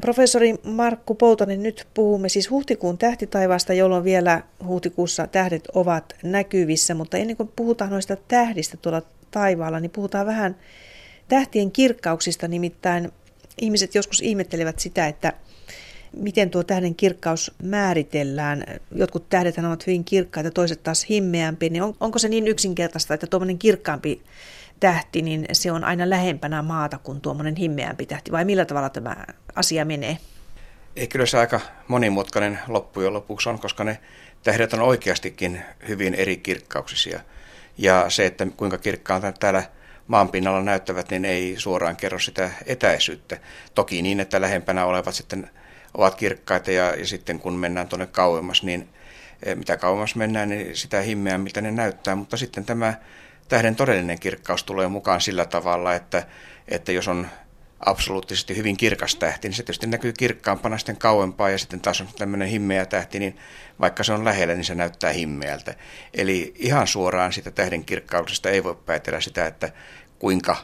Professori Markku Poutanen, nyt puhumme siis huhtikuun tähtitaivaasta, jolloin vielä huhtikuussa tähdet ovat näkyvissä, mutta ennen kuin puhutaan noista tähdistä tuolla taivaalla, niin puhutaan vähän tähtien kirkkauksista, nimittäin ihmiset joskus ihmettelevät sitä, että miten tuo tähden kirkkaus määritellään. Jotkut tähdethän ovat hyvin kirkkaita, toiset taas himmeämpiä, niin onko se niin yksinkertaista, että tuommoinen kirkkaampi tähti, niin se on aina lähempänä maata kuin tuommoinen himmeämpi tähti, vai millä tavalla tämä asia menee? Ei, kyllä se aika monimutkainen loppujen lopuksi on, koska ne tähdet on oikeastikin hyvin eri kirkkauksisia. Ja se, että kuinka kirkkaalta täällä maanpinnalla näyttävät, niin ei suoraan kerro sitä etäisyyttä. Toki niin, että lähempänä olevat sitten ovat kirkkaita ja sitten kun mennään tuonne kauemmas, niin mitä kauemmas mennään, niin sitä himmeää, mitä ne näyttää, mutta sitten tämä tähden todellinen kirkkaus tulee mukaan sillä tavalla, että jos on absoluuttisesti hyvin kirkas tähti, niin se tietysti näkyy kirkkaampana sitten kauempaa, ja sitten taas on tämmöinen himmeä tähti, niin vaikka se on lähellä, niin se näyttää himmeältä. Eli ihan suoraan sitä tähden kirkkauksesta ei voi päätellä sitä, että kuinka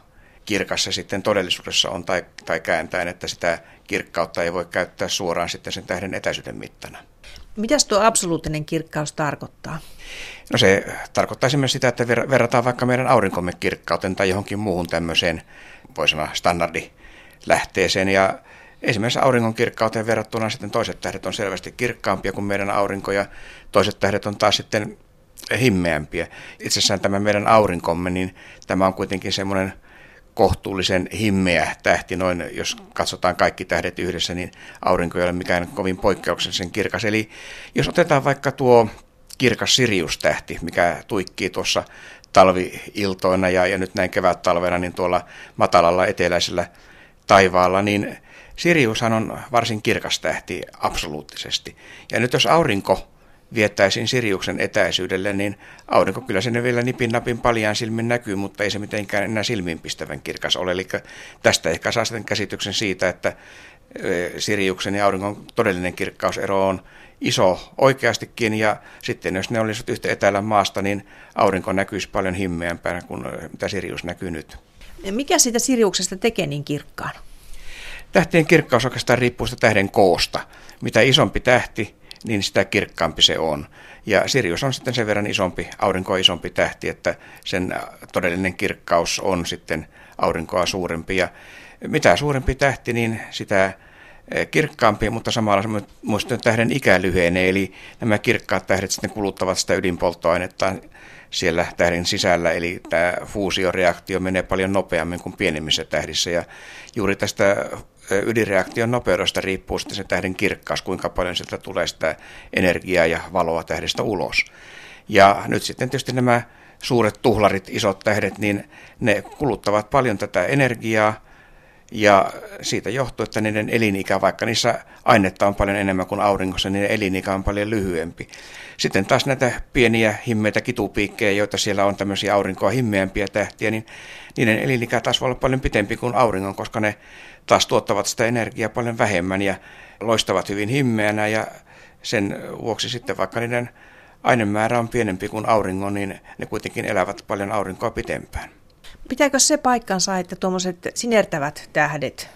kirkas se sitten todellisuudessa on, tai kääntäen, että sitä kirkkautta ei voi käyttää suoraan sitten sen tähden etäisyyden mittana. Mitäs tuo absoluuttinen kirkkaus tarkoittaa? No se tarkoittaa esimerkiksi sitä, että verrataan vaikka meidän aurinkomme kirkkauteen tai johonkin muuhun tämmöiseen, voi sanoa, standardilähteeseen. Ja esimerkiksi auringon kirkkauteen verrattuna sitten toiset tähdet on selvästi kirkkaampia kuin meidän aurinko, ja toiset tähdet on taas sitten himmeämpiä. Itse asiassa tämä meidän aurinkomme, niin tämä on kuitenkin semmoinen kohtuullisen himmeä tähti, noin jos katsotaan kaikki tähdet yhdessä, niin aurinko ei ole mikään kovin poikkeuksellisen kirkas. Eli jos otetaan vaikka tuo kirkas Sirius-tähti, mikä tuikkii tuossa talvi-iltoina ja nyt näin kevät-talvena niin tuolla matalalla eteläisellä taivaalla, niin Siriushan on varsin kirkas tähti absoluuttisesti. Ja nyt jos aurinko viettäisiin Siriuksen etäisyydelle, niin aurinko kyllä sinne vielä nipin napin paljaan silmin näkyy, mutta ei se mitenkään enää silmiinpistävän kirkas ole. Eli tästä ehkä saa sitten käsityksen siitä, että Siriuksen ja auringon todellinen kirkkausero on iso oikeastikin, ja sitten jos ne olisivat yhtä etäällä maasta, niin aurinko näkyisi paljon himmeämpänä kuin mitä Sirius näkyy nyt. Mikä siitä Siriuksesta tekee niin kirkkaan? Tähtien kirkkaus oikeastaan riippuu sitä tähden koosta. Mitä isompi tähti, niin sitä kirkkaampi se on. Ja Sirius on sitten sen verran isompi, aurinkoa isompi tähti, että sen todellinen kirkkaus on sitten aurinkoa suurempi. Ja mitä suurempi tähti, niin sitä kirkkaampi, mutta samalla muistan, että tähden ikä lyhenee, eli nämä kirkkaat tähdet sitten kuluttavat sitä ydinpolttoainetta siellä tähden sisällä, eli tämä fuusioreaktio menee paljon nopeammin kuin pienemmissä tähdissä, ja juuri tästä ydinreaktion nopeudesta riippuu sitten se tähden kirkkaus, kuinka paljon sieltä tulee sitä energiaa ja valoa tähdestä ulos. Ja nyt sitten tietysti nämä suuret tuhlarit, isot tähdet, niin ne kuluttavat paljon tätä energiaa, ja siitä johtuu, että niiden elinikä, vaikka niissä ainetta on paljon enemmän kuin auringossa, niin elinikä on paljon lyhyempi. Sitten taas näitä pieniä himmeitä kitupiikkejä, joita siellä on tämmöisiä aurinkoa himmeämpiä tähtiä, niin niiden elinikä taas voi olla paljon pitempi kuin auringon, koska ne taas tuottavat sitä energiaa paljon vähemmän ja loistavat hyvin himmeänä, ja sen vuoksi sitten vaikka niiden ainemäärä on pienempi kuin auringon, niin ne kuitenkin elävät paljon aurinkoa pitempään. Pitääkö se paikkansa, että tuommoiset sinertävät tähdet,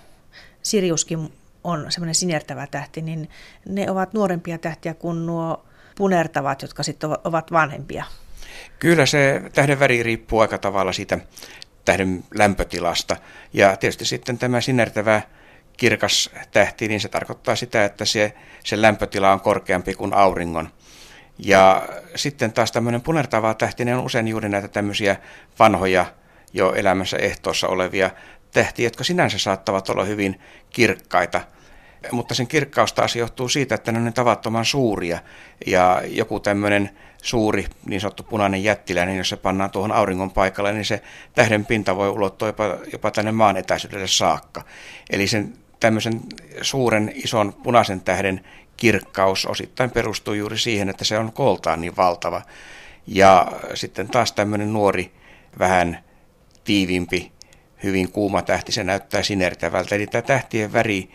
Siriuskin on semmoinen sinertävä tähti, niin ne ovat nuorempia tähtiä kuin nuo punertavat, jotka sitten ovat vanhempia? Kyllä se tähden väri riippuu aika tavalla siitä tähden lämpötilasta. Ja tietysti sitten tämä sinertävä kirkas tähti, niin se tarkoittaa sitä, että se lämpötila on korkeampi kuin auringon. Ja sitten taas tämmöinen punertava tähti, ne on usein juuri näitä tämmöisiä vanhoja, jo elämässä ehtoossa olevia tähtiä, jotka sinänsä saattavat olla hyvin kirkkaita, mutta sen kirkkaus taas johtuu siitä, että ne on tavattoman suuria, ja joku tämmöinen suuri niin sanottu punainen jättiläinen, jos se pannaan tuohon auringon paikalle, niin se tähden pinta voi ulottua jopa tänne maan etäisyydelle saakka. Eli sen tämmöisen suuren, ison punaisen tähden kirkkaus osittain perustuu juuri siihen, että se on kooltaan niin valtava. Ja sitten taas tämmöinen nuori, vähän tiivimpi, hyvin kuuma tähti, se näyttää sinertävältä. Eli tämä tähtien väri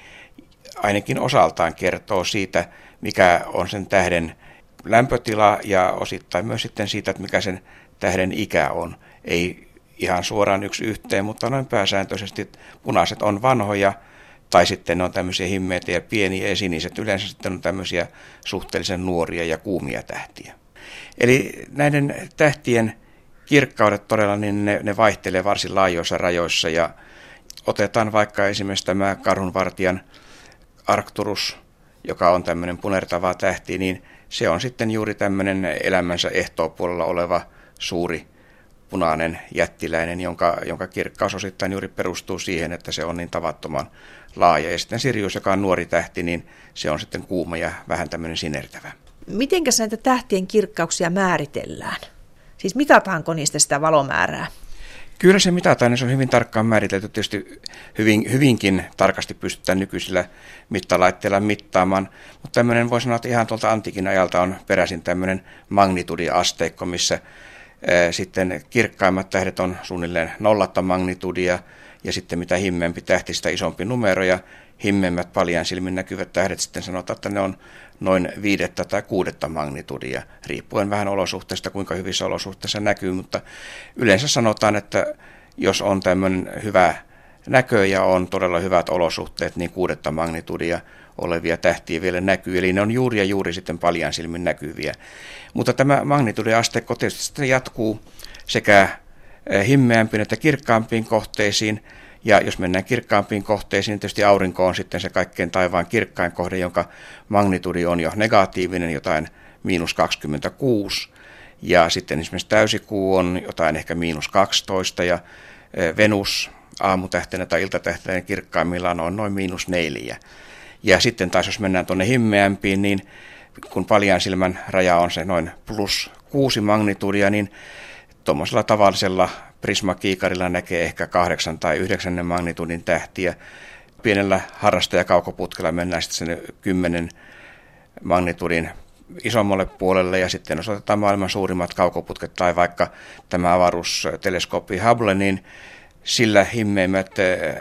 ainakin osaltaan kertoo siitä, mikä on sen tähden lämpötila ja osittain myös sitten siitä, että mikä sen tähden ikä on. Ei ihan suoraan yksi yhteen, mutta noin pääsääntöisesti punaiset on vanhoja, Tai sitten on tämmöisiä himmeitä ja pieniä esiniset. Yleensä sitten on tämmöisiä suhteellisen nuoria ja kuumia tähtiä. Eli näiden tähtien kirkkaudet todella, niin ne vaihtelee varsin laajoissa rajoissa. Ja otetaan vaikka esimerkiksi tämä Karhunvartijan Arcturus, joka on tämmöinen punertava tähti, niin se on sitten juuri tämmöinen elämänsä ehtoopuolella oleva suuri punainen jättiläinen, jonka kirkkaus osittain juuri perustuu siihen, että se on niin tavattoman laaja. Ja sitten Sirius, joka on nuori tähti, niin se on sitten kuuma ja vähän tämmöinen sinertävä. Mitenkäs näitä tähtien kirkkauksia määritellään? Siis mitataanko niistä sitä valomäärää? Kyllä se mitataan, niin se on hyvin tarkkaan määritelty. Tietysti hyvinkin tarkasti pystytään nykyisillä mittalaitteilla mittaamaan, mutta tämmöinen voi sanoa, että ihan tuolta antiikin ajalta on peräisin tämmöinen magnitudiasteikko, missä sitten kirkkaimmat tähdet on suunnilleen nollatta magnitudia, ja sitten mitä himmeämpi tähti, sitä isompi numero, ja himmemmät paljain silmin näkyvät tähdet sitten sanotaan, että ne on noin 5 tai 6 magnitudia, riippuen vähän olosuhteista, kuinka hyvissä olosuhteissa näkyy, mutta yleensä sanotaan, että jos on tämmöinen hyvä näkö ja on todella hyvät olosuhteet, niin 6 magnitudia olevia tähtiä vielä näkyy, eli ne on juuri ja juuri sitten paljain silmin näkyviä. Mutta tämä magnitudiasteikko tietysti jatkuu sekä himmeämpiin että kirkkaampiin kohteisiin, ja jos mennään kirkkaampiin kohteisiin, niin tietysti aurinko on sitten se kaikkein taivaan kirkkain kohde, jonka magnitudi on jo negatiivinen, jotain -26, ja sitten esimerkiksi täysikuu on jotain ehkä -12, ja Venus aamutähtenä tai iltatähtenä kirkkaimmillaan on noin -4. Ja sitten taas jos mennään tuonne himmeämpiin, niin kun paljain silmän raja on se noin +6 magnitudia, niin tuommoisella tavallisella prismakiikarilla näkee ehkä 8 tai 9 magnitudin tähtiä. Pienellä harrastajakaukoputkella mennään sitten sen 10 magnitudin isommalle puolelle, ja sitten jos otetaan maailman suurimmat kaukoputket tai vaikka tämä avaruusteleskooppi Hubble, niin sillä himmeimmät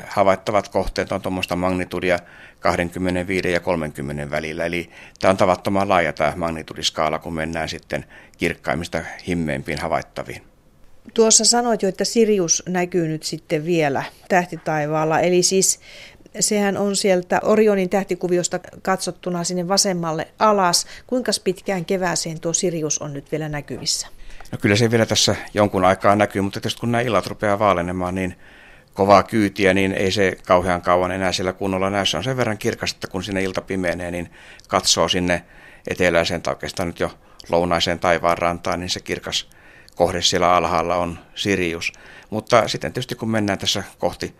havaittavat kohteet on tuommoista magnitudia 25 ja 30 välillä. Eli tämä on tavattoman laaja tämä magnitudiskaala, kun mennään sitten kirkkaimmista himmeimpiin havaittaviin. Tuossa sanoit jo, että Sirius näkyy nyt sitten vielä tähtitaivaalla. Eli siis sehän on sieltä Orionin tähtikuviosta katsottuna sinne vasemmalle alas. Kuinka pitkään kevääseen tuo Sirius on nyt vielä näkyvissä? No kyllä se vielä tässä jonkun aikaa näkyy, mutta tietysti kun nämä illat rupeaa vaalenemaan niin kovaa kyytiä, niin ei se kauhean kauan enää siellä kunnolla näy. Se on sen verran kirkas, että kun sinne ilta pimenee, niin katsoo sinne eteläiseen tai oikeastaan nyt jo lounaiseen taivaan rantaan, niin se kirkas kohde siellä alhaalla on Sirius. Mutta sitten tietysti kun mennään tässä kohti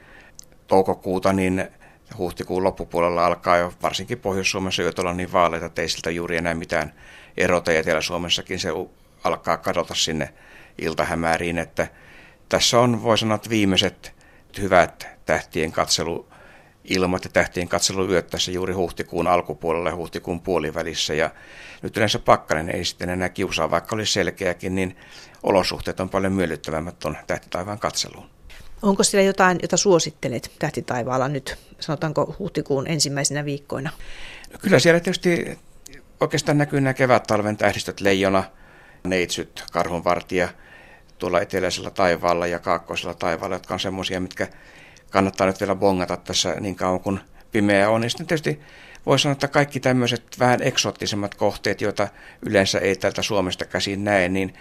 toukokuuta, niin huhtikuun loppupuolella alkaa jo varsinkin Pohjois-Suomessa yöt olla niin vaaleita, että ei siltä juuri enää mitään erota. Etelä-Suomessakin se alkaa kadota sinne iltahämäriin, että tässä on, voi sanoa, että viimeiset hyvät tähtien katseluilmat ja tähtien katseluyöt tässä juuri huhtikuun alkupuolella ja huhtikuun puolivälissä, ja nyt yleensä pakkanen ei sitten enää kiusaa, vaikka olisi selkeäkin, niin olosuhteet on paljon miellyttävämmät tuon tähtitaivaan katseluun. Onko siellä jotain, jota suosittelet tähtitaivaalla nyt, sanotaanko huhtikuun ensimmäisenä viikkoina? No kyllä siellä tietysti oikeastaan näkyy nämä kevät-talven tähdistöt, leijona, neitsyt, karhunvartija tuolla eteläisellä taivaalla ja kaakkoisella taivaalla, jotka on semmoisia, mitkä kannattaa nyt vielä bongata tässä niin kauan kuin pimeä on. Ja sitten tietysti voi sanoa, että kaikki tämmöiset vähän eksoottisemmat kohteet, joita yleensä ei täältä Suomesta käsin näe, niin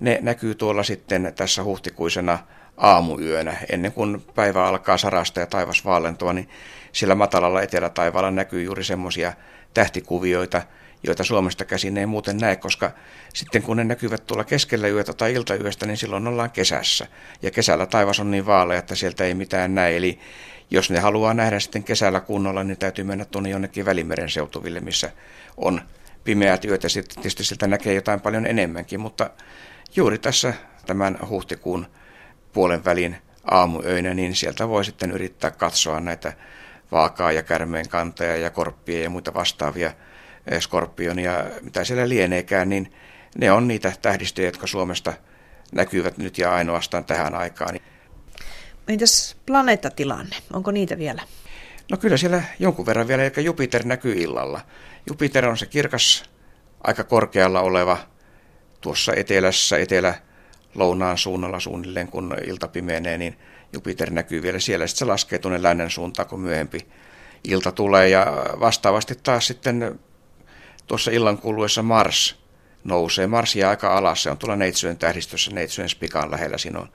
ne näkyy tuolla sitten tässä huhtikuisena aamuyönä, ennen kuin päivä alkaa sarasta ja taivas vaalentua, niin sillä matalalla etelätaivaalla näkyy juuri semmoisia tähtikuvioita, joita Suomesta käsin ei muuten näe, koska sitten kun ne näkyvät tuolla keskellä yötä tai iltayöstä, niin silloin ollaan kesässä. Ja kesällä taivas on niin vaalea, että sieltä ei mitään näe. Eli jos ne haluaa nähdä sitten kesällä kunnolla, niin täytyy mennä tuonne jonnekin Välimeren seutuville, missä on pimeät yöt. Ja sitten tietysti sieltä näkee jotain paljon enemmänkin, mutta juuri tässä tämän huhtikuun puolen välin aamuyönä, niin sieltä voi sitten yrittää katsoa näitä Vaakaa ja Käärmeen kantoja ja Korppia ja muita vastaavia, Skorpionia, mitä siellä lieneekään, niin ne on niitä tähdistöjä, jotka Suomesta näkyvät nyt ja ainoastaan tähän aikaan. Entäs planeettatilanne? Onko niitä vielä? No kyllä siellä jonkun verran vielä, eli Jupiter näkyy illalla. Jupiter on se kirkas, aika korkealla oleva tuossa etelässä, etelä-lounaan suunnalla suunnilleen, kun ilta pimenee, niin Jupiter näkyy vielä siellä. Sitten se laskee tuonne lännen suuntaan, kun myöhempi ilta tulee, ja vastaavasti taas sitten tuossa illan kuluessa Mars nousee. Mars jää aika alas, se on tuolla Neitsyön tähdistössä, Neitsyön spikan lähellä. Siinä on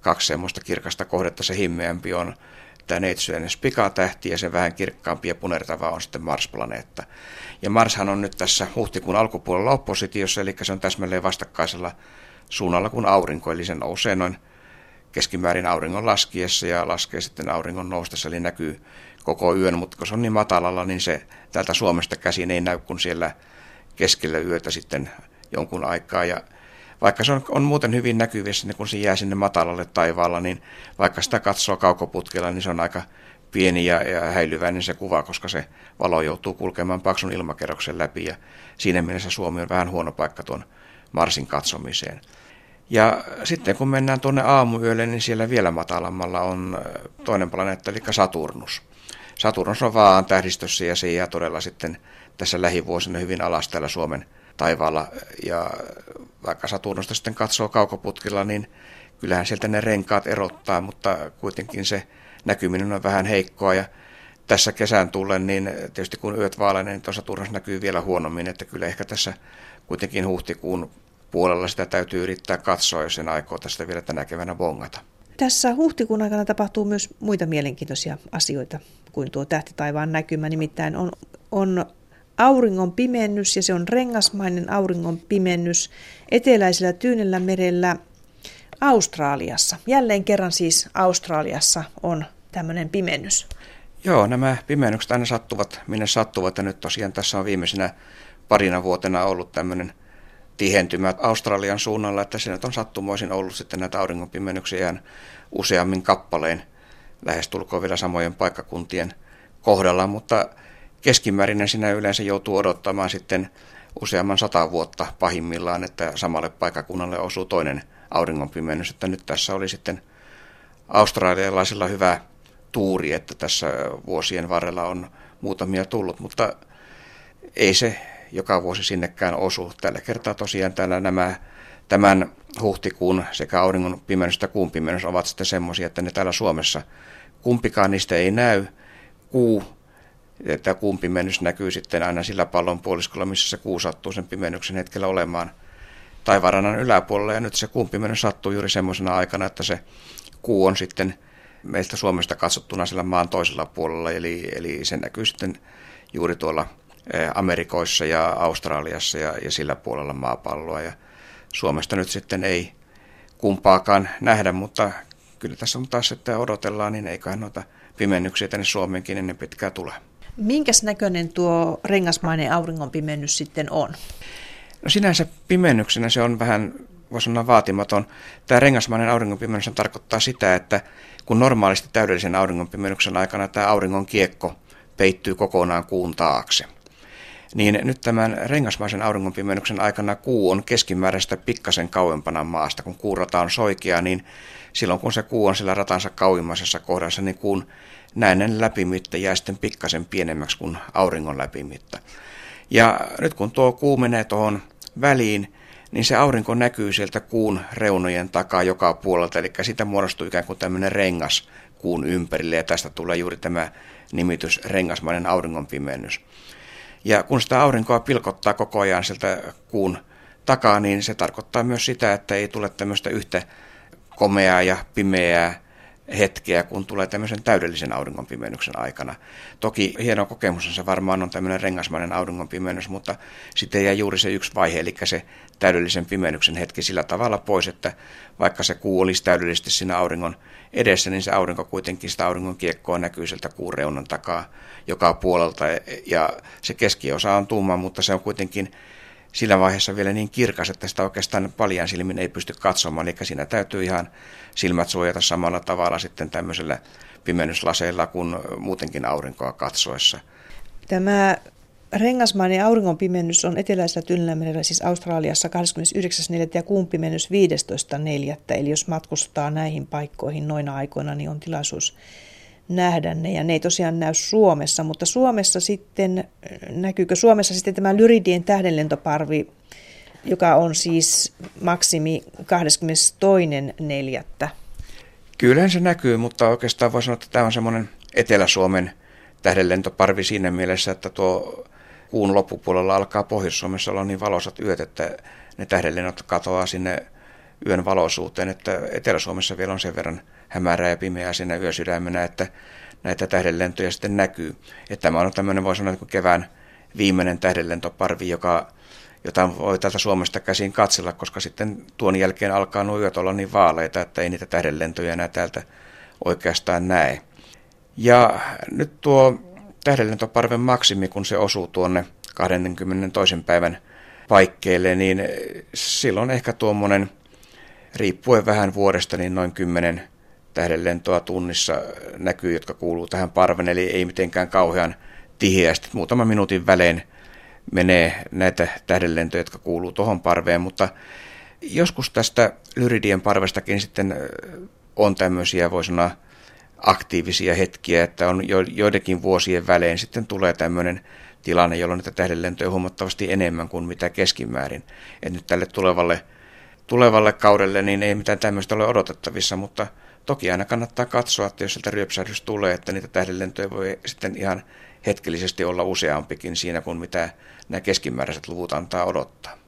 kaksi semmoista kirkasta kohdetta, se himmeämpi on tämä Neitsyön spikatähti ja sen vähän kirkkaampi ja punertava on sitten Mars-planeetta. Ja Marshan on nyt tässä huhtikuun alkupuolella oppositiossa, eli se on täsmälleen vastakkaisella suunnalla kuin aurinko, eli se nousee noin keskimäärin auringon laskiessa ja laskee sitten auringon noustessa, eli näkyy koko yön, mutta kun se on niin matalalla, niin se täältä Suomesta käsin ei näy kuin siellä keskellä yötä sitten jonkun aikaa. Ja vaikka se on muuten hyvin näkyvissä, niin kun se jää sinne matalalle taivaalla, niin vaikka sitä katsoo kaukoputkella, niin se on aika pieni ja häilyväinen se kuva, koska se valo joutuu kulkemaan paksun ilmakerroksen läpi, ja siinä mielessä Suomi on vähän huono paikka tuon Marsin katsomiseen. Ja sitten kun mennään tuonne aamuyölle, niin siellä vielä matalammalla on toinen planeetta, eli Saturnus. Saturnus on Vaaan tähdistössä ja se jää todella sitten tässä lähivuosina hyvin alas täällä Suomen taivaalla. Ja vaikka Saturnusta sitten katsoo kaukoputkilla, niin kyllähän sieltä ne renkaat erottaa, mutta kuitenkin se näkyminen on vähän heikkoa. Ja tässä kesän tullen, niin tietysti kun yöt vaalenevat, niin tuossa Saturnus näkyy vielä huonommin, että kyllä ehkä tässä kuitenkin huhtikuun puolella sitä täytyy yrittää katsoa, jos sen aikoo tästä vielä tänä keväänä bongata. Tässä huhtikuun aikana tapahtuu myös muita mielenkiintoisia asioita kuin tuo tähtitaivaan näkymä. Nimittäin on auringon pimennys, ja se on rengasmainen auringon pimennys eteläisellä Tyynellä merellä Australiassa. Jälleen kerran siis Australiassa on tämmöinen pimennys. Joo, nämä pimennykset aina sattuvat, minne sattuvat. Ja nyt tosiaan tässä on viimeisenä parina vuotena ollut tämmöinen tihentymät Australian suunnalla, että se nyt on sattumoisin ollut sitten näitä auringonpimennyksiä ihan useammin kappaleen, lähestulkoon vielä samojen paikkakuntien kohdalla, mutta keskimäärin siinä yleensä joutuu odottamaan sitten useamman 100 vuotta pahimmillaan, että samalle paikkakunnalle osuu toinen auringonpimennys, että nyt tässä oli sitten australialaisilla hyvä tuuri, että tässä vuosien varrella on muutamia tullut, mutta ei se joka vuosi sinnekään osu. Tällä kertaa tosiaan täällä nämä tämän huhtikuun sekä auringon pimennys ja kuun pimennys ovat sitten semmoisia, että ne täällä Suomessa kumpikaan niistä ei näy. Kuun pimennys näkyy sitten aina sillä pallonpuoliskolla, missä se kuu sattuu sen pimennyksen hetkellä olemaan taivaanrannan yläpuolella. Ja nyt se kuun pimennys sattuu juuri semmoisena aikana, että se kuu on sitten meistä Suomesta katsottuna sillä maan toisella puolella, eli se näkyy sitten juuri tuolla Amerikoissa ja Australiassa ja sillä puolella maapalloa, ja Suomesta nyt sitten ei kumpaakaan nähdä, mutta kyllä tässä on taas, että odotellaan, niin eiköhän noita pimennyksiä tänne Suomeenkin ennen pitkää tule. Minkäs näköinen tuo rengasmainen auringonpimennys sitten on? No sinänsä pimennyksenä se on vähän, voisi sanoa, vaatimaton. Tämä rengasmainen auringonpimennys tarkoittaa sitä, että kun normaalisti täydellisen auringonpimennyksen aikana tämä auringon kiekko peittyy kokonaan kuun taakse, niin nyt tämän rengasmaisen auringonpimennyksen aikana kuu on keskimääräistä pikkasen kauempana maasta. Kun kuurata on soikea, niin silloin kun se kuu on sillä ratansa kauimmaisessa kohdassa, niin kuun näinen läpimitta jää sitten pikkasen pienemmäksi kuin auringon läpimitta. Ja nyt kun tuo kuu menee tuohon väliin, niin se aurinko näkyy sieltä kuun reunojen takaa joka puolelta, eli siitä muodostuu ikään kuin tämmöinen rengas kuun ympärille, ja tästä tulee juuri tämä nimitys rengasmainen auringonpimennys. Ja kun sitä aurinkoa pilkottaa koko ajan sieltä kuun takaa, niin se tarkoittaa myös sitä, että ei tule tämmöistä yhtä komeaa ja pimeää hetkeä, kun tulee tämmöisen täydellisen auringonpimennyksen aikana. Toki hieno kokemus varmaan on tämmöinen rengasmainen auringonpimennys, mutta sitten jää juuri se yksi vaihe, eli se täydellisen pimennyksen hetki sillä tavalla pois, että vaikka se kuu olisi täydellisesti siinä auringon edessä, niin se aurinko kuitenkin, sitä auringon kiekkoa näkyy sieltä kuun reunan takaa joka puolelta, ja se keskiosa on tumma, mutta se on kuitenkin sillä vaiheessa vielä niin kirkas, että sitä oikeastaan paljain silmin ei pysty katsomaan, eli siinä täytyy ihan silmät suojata samalla tavalla sitten tämmöisellä pimennyslaseilla kuin muutenkin aurinkoa katsoessa. Tämä rengasmainen auringonpimennys on eteläisellä Tyynellämerellä, siis Australiassa 29.4. ja kuun pimennys 15.4. Eli jos matkustaa näihin paikkoihin noina aikoina, niin on tilaisuus nähdä ne. Ja ne ei tosiaan näy Suomessa, mutta Suomessa sitten, näkyykö Suomessa sitten tämä Lyridien tähdenlentoparvi, joka on siis maksimi 22.4. Kyllähän se näkyy, mutta oikeastaan voi sanoa, että tämä on semmoinen Etelä-Suomen tähdenlentoparvi siinä mielessä, että tuo kuun loppupuolella alkaa Pohjois-Suomessa olla niin valoisat yöt, että ne tähdenlennot katoaa sinne yön valoisuuteen, että Etelä-Suomessa vielä on sen verran hämärää ja pimeää siinä yösydämenä, että näitä tähdenlentoja sitten näkyy. Että tämä on tämmöinen, voi sanoa, kevään viimeinen tähdenlentoparvi, jota voi täältä Suomesta käsin katsella, koska sitten tuon jälkeen alkaa nuo yöt olla niin vaaleita, että ei niitä tähdenlentoja enää täältä oikeastaan näe. Ja nyt tuo tähdenlentoparven maksimi, kun se osuu tuonne 22. päivän paikkeille, niin silloin ehkä tuommoinen, riippuen vähän vuodesta, niin noin 10 tähdenlentoa tunnissa näkyy, jotka kuuluu tähän parven, eli ei mitenkään kauhean tiheästi. Muutaman minuutin välein menee näitä tähdenlentoja, jotka kuuluu tuohon parveen, mutta joskus tästä Lyridien parvestakin sitten on tämmöisiä, voi sanoa, aktiivisia hetkiä, että on joidenkin vuosien välein sitten tulee tämmöinen tilanne, jolloin näitä tähdenlentoja on huomattavasti enemmän kuin mitä keskimäärin. Et nyt tälle tulevalle kaudelle niin ei mitään tämmöistä ole odotettavissa, mutta toki aina kannattaa katsoa, että jos sieltä ryöpsähdys tulee, että niitä tähdenlentoja voi sitten ihan hetkellisesti olla useampikin siinä kuin mitä nämä keskimääräiset luvut antaa odottaa.